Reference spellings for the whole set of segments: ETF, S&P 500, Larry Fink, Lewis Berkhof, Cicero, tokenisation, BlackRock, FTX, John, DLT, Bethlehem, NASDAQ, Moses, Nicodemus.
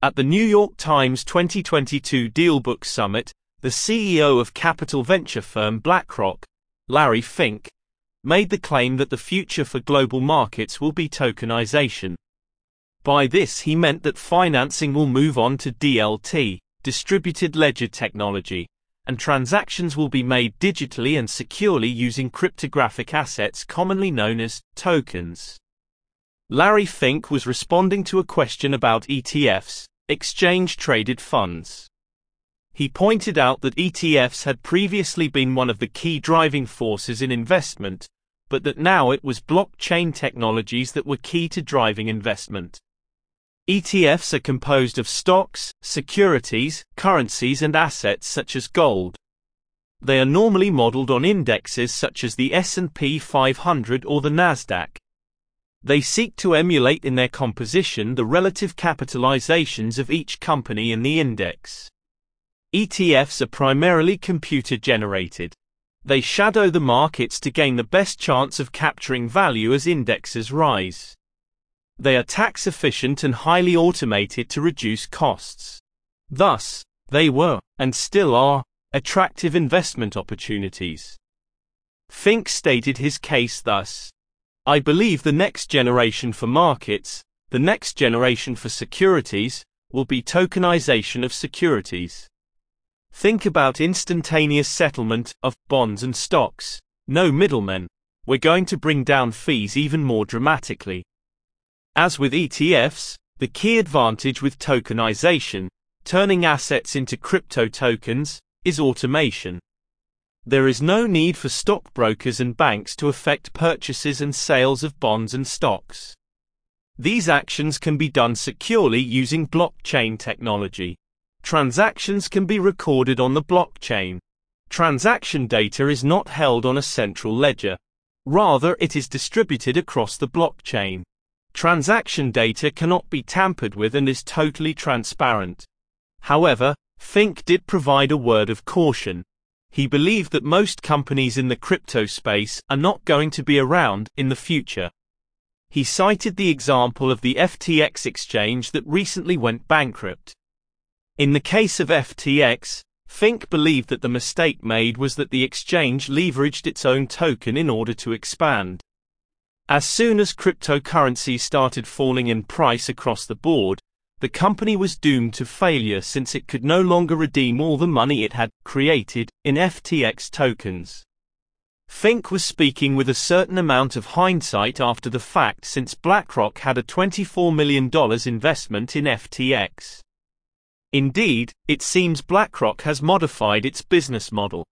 At the New York Times 2022 Dealbook Summit, the CEO of capital venture firm BlackRock, Larry Fink, made the claim that the future for global markets will be tokenization. By this he meant that financing will move on to DLT, distributed ledger technology, and transactions will be made digitally and securely using cryptographic assets commonly known as tokens. Larry Fink was responding to a question about ETFs, exchange-traded funds. He pointed out that ETFs had previously been one of the key driving forces in investment, but that now it was blockchain technologies that were key to driving investment. ETFs are composed of stocks, securities, currencies and assets such as gold. They are normally modeled on indexes such as the S&P 500 or the NASDAQ. They seek to emulate in their composition the relative capitalizations of each company in the index. ETFs are primarily computer-generated. They shadow the markets to gain the best chance of capturing value as indexes rise. They are tax-efficient and highly automated to reduce costs. Thus, they were, and still are, attractive investment opportunities. Fink stated his case thus: "I believe the next generation for markets, the next generation for securities, will be tokenization of securities. Think about instantaneous settlement of bonds and stocks, no middlemen. We're going to bring down fees even more dramatically." As with ETFs, the key advantage with tokenization, turning assets into crypto tokens, is automation. There is no need for stockbrokers and banks to effect purchases and sales of bonds and stocks. These actions can be done securely using blockchain technology. Transactions can be recorded on the blockchain. Transaction data is not held on a central ledger. Rather, it is distributed across the blockchain. Transaction data cannot be tampered with and is totally transparent. However, Fink did provide a word of caution. He believed that most companies in the crypto space are not going to be around in the future. He cited the example of the FTX exchange that recently went bankrupt. In the case of FTX, Fink believed that the mistake made was that the exchange leveraged its own token in order to expand. As soon as cryptocurrency started falling in price across the board, the company was doomed to failure since it could no longer redeem all the money it had created in FTX tokens. Fink was speaking with a certain amount of hindsight after the fact since BlackRock had a $24 million investment in FTX. Indeed, it seems BlackRock has modified its business model.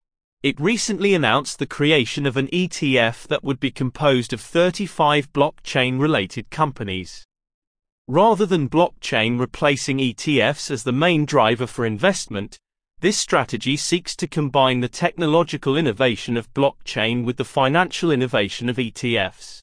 It recently announced the creation of an ETF that would be composed of 35 blockchain-related companies. Rather than blockchain replacing ETFs as the main driver for investment, this strategy seeks to combine the technological innovation of blockchain with the financial innovation of ETFs.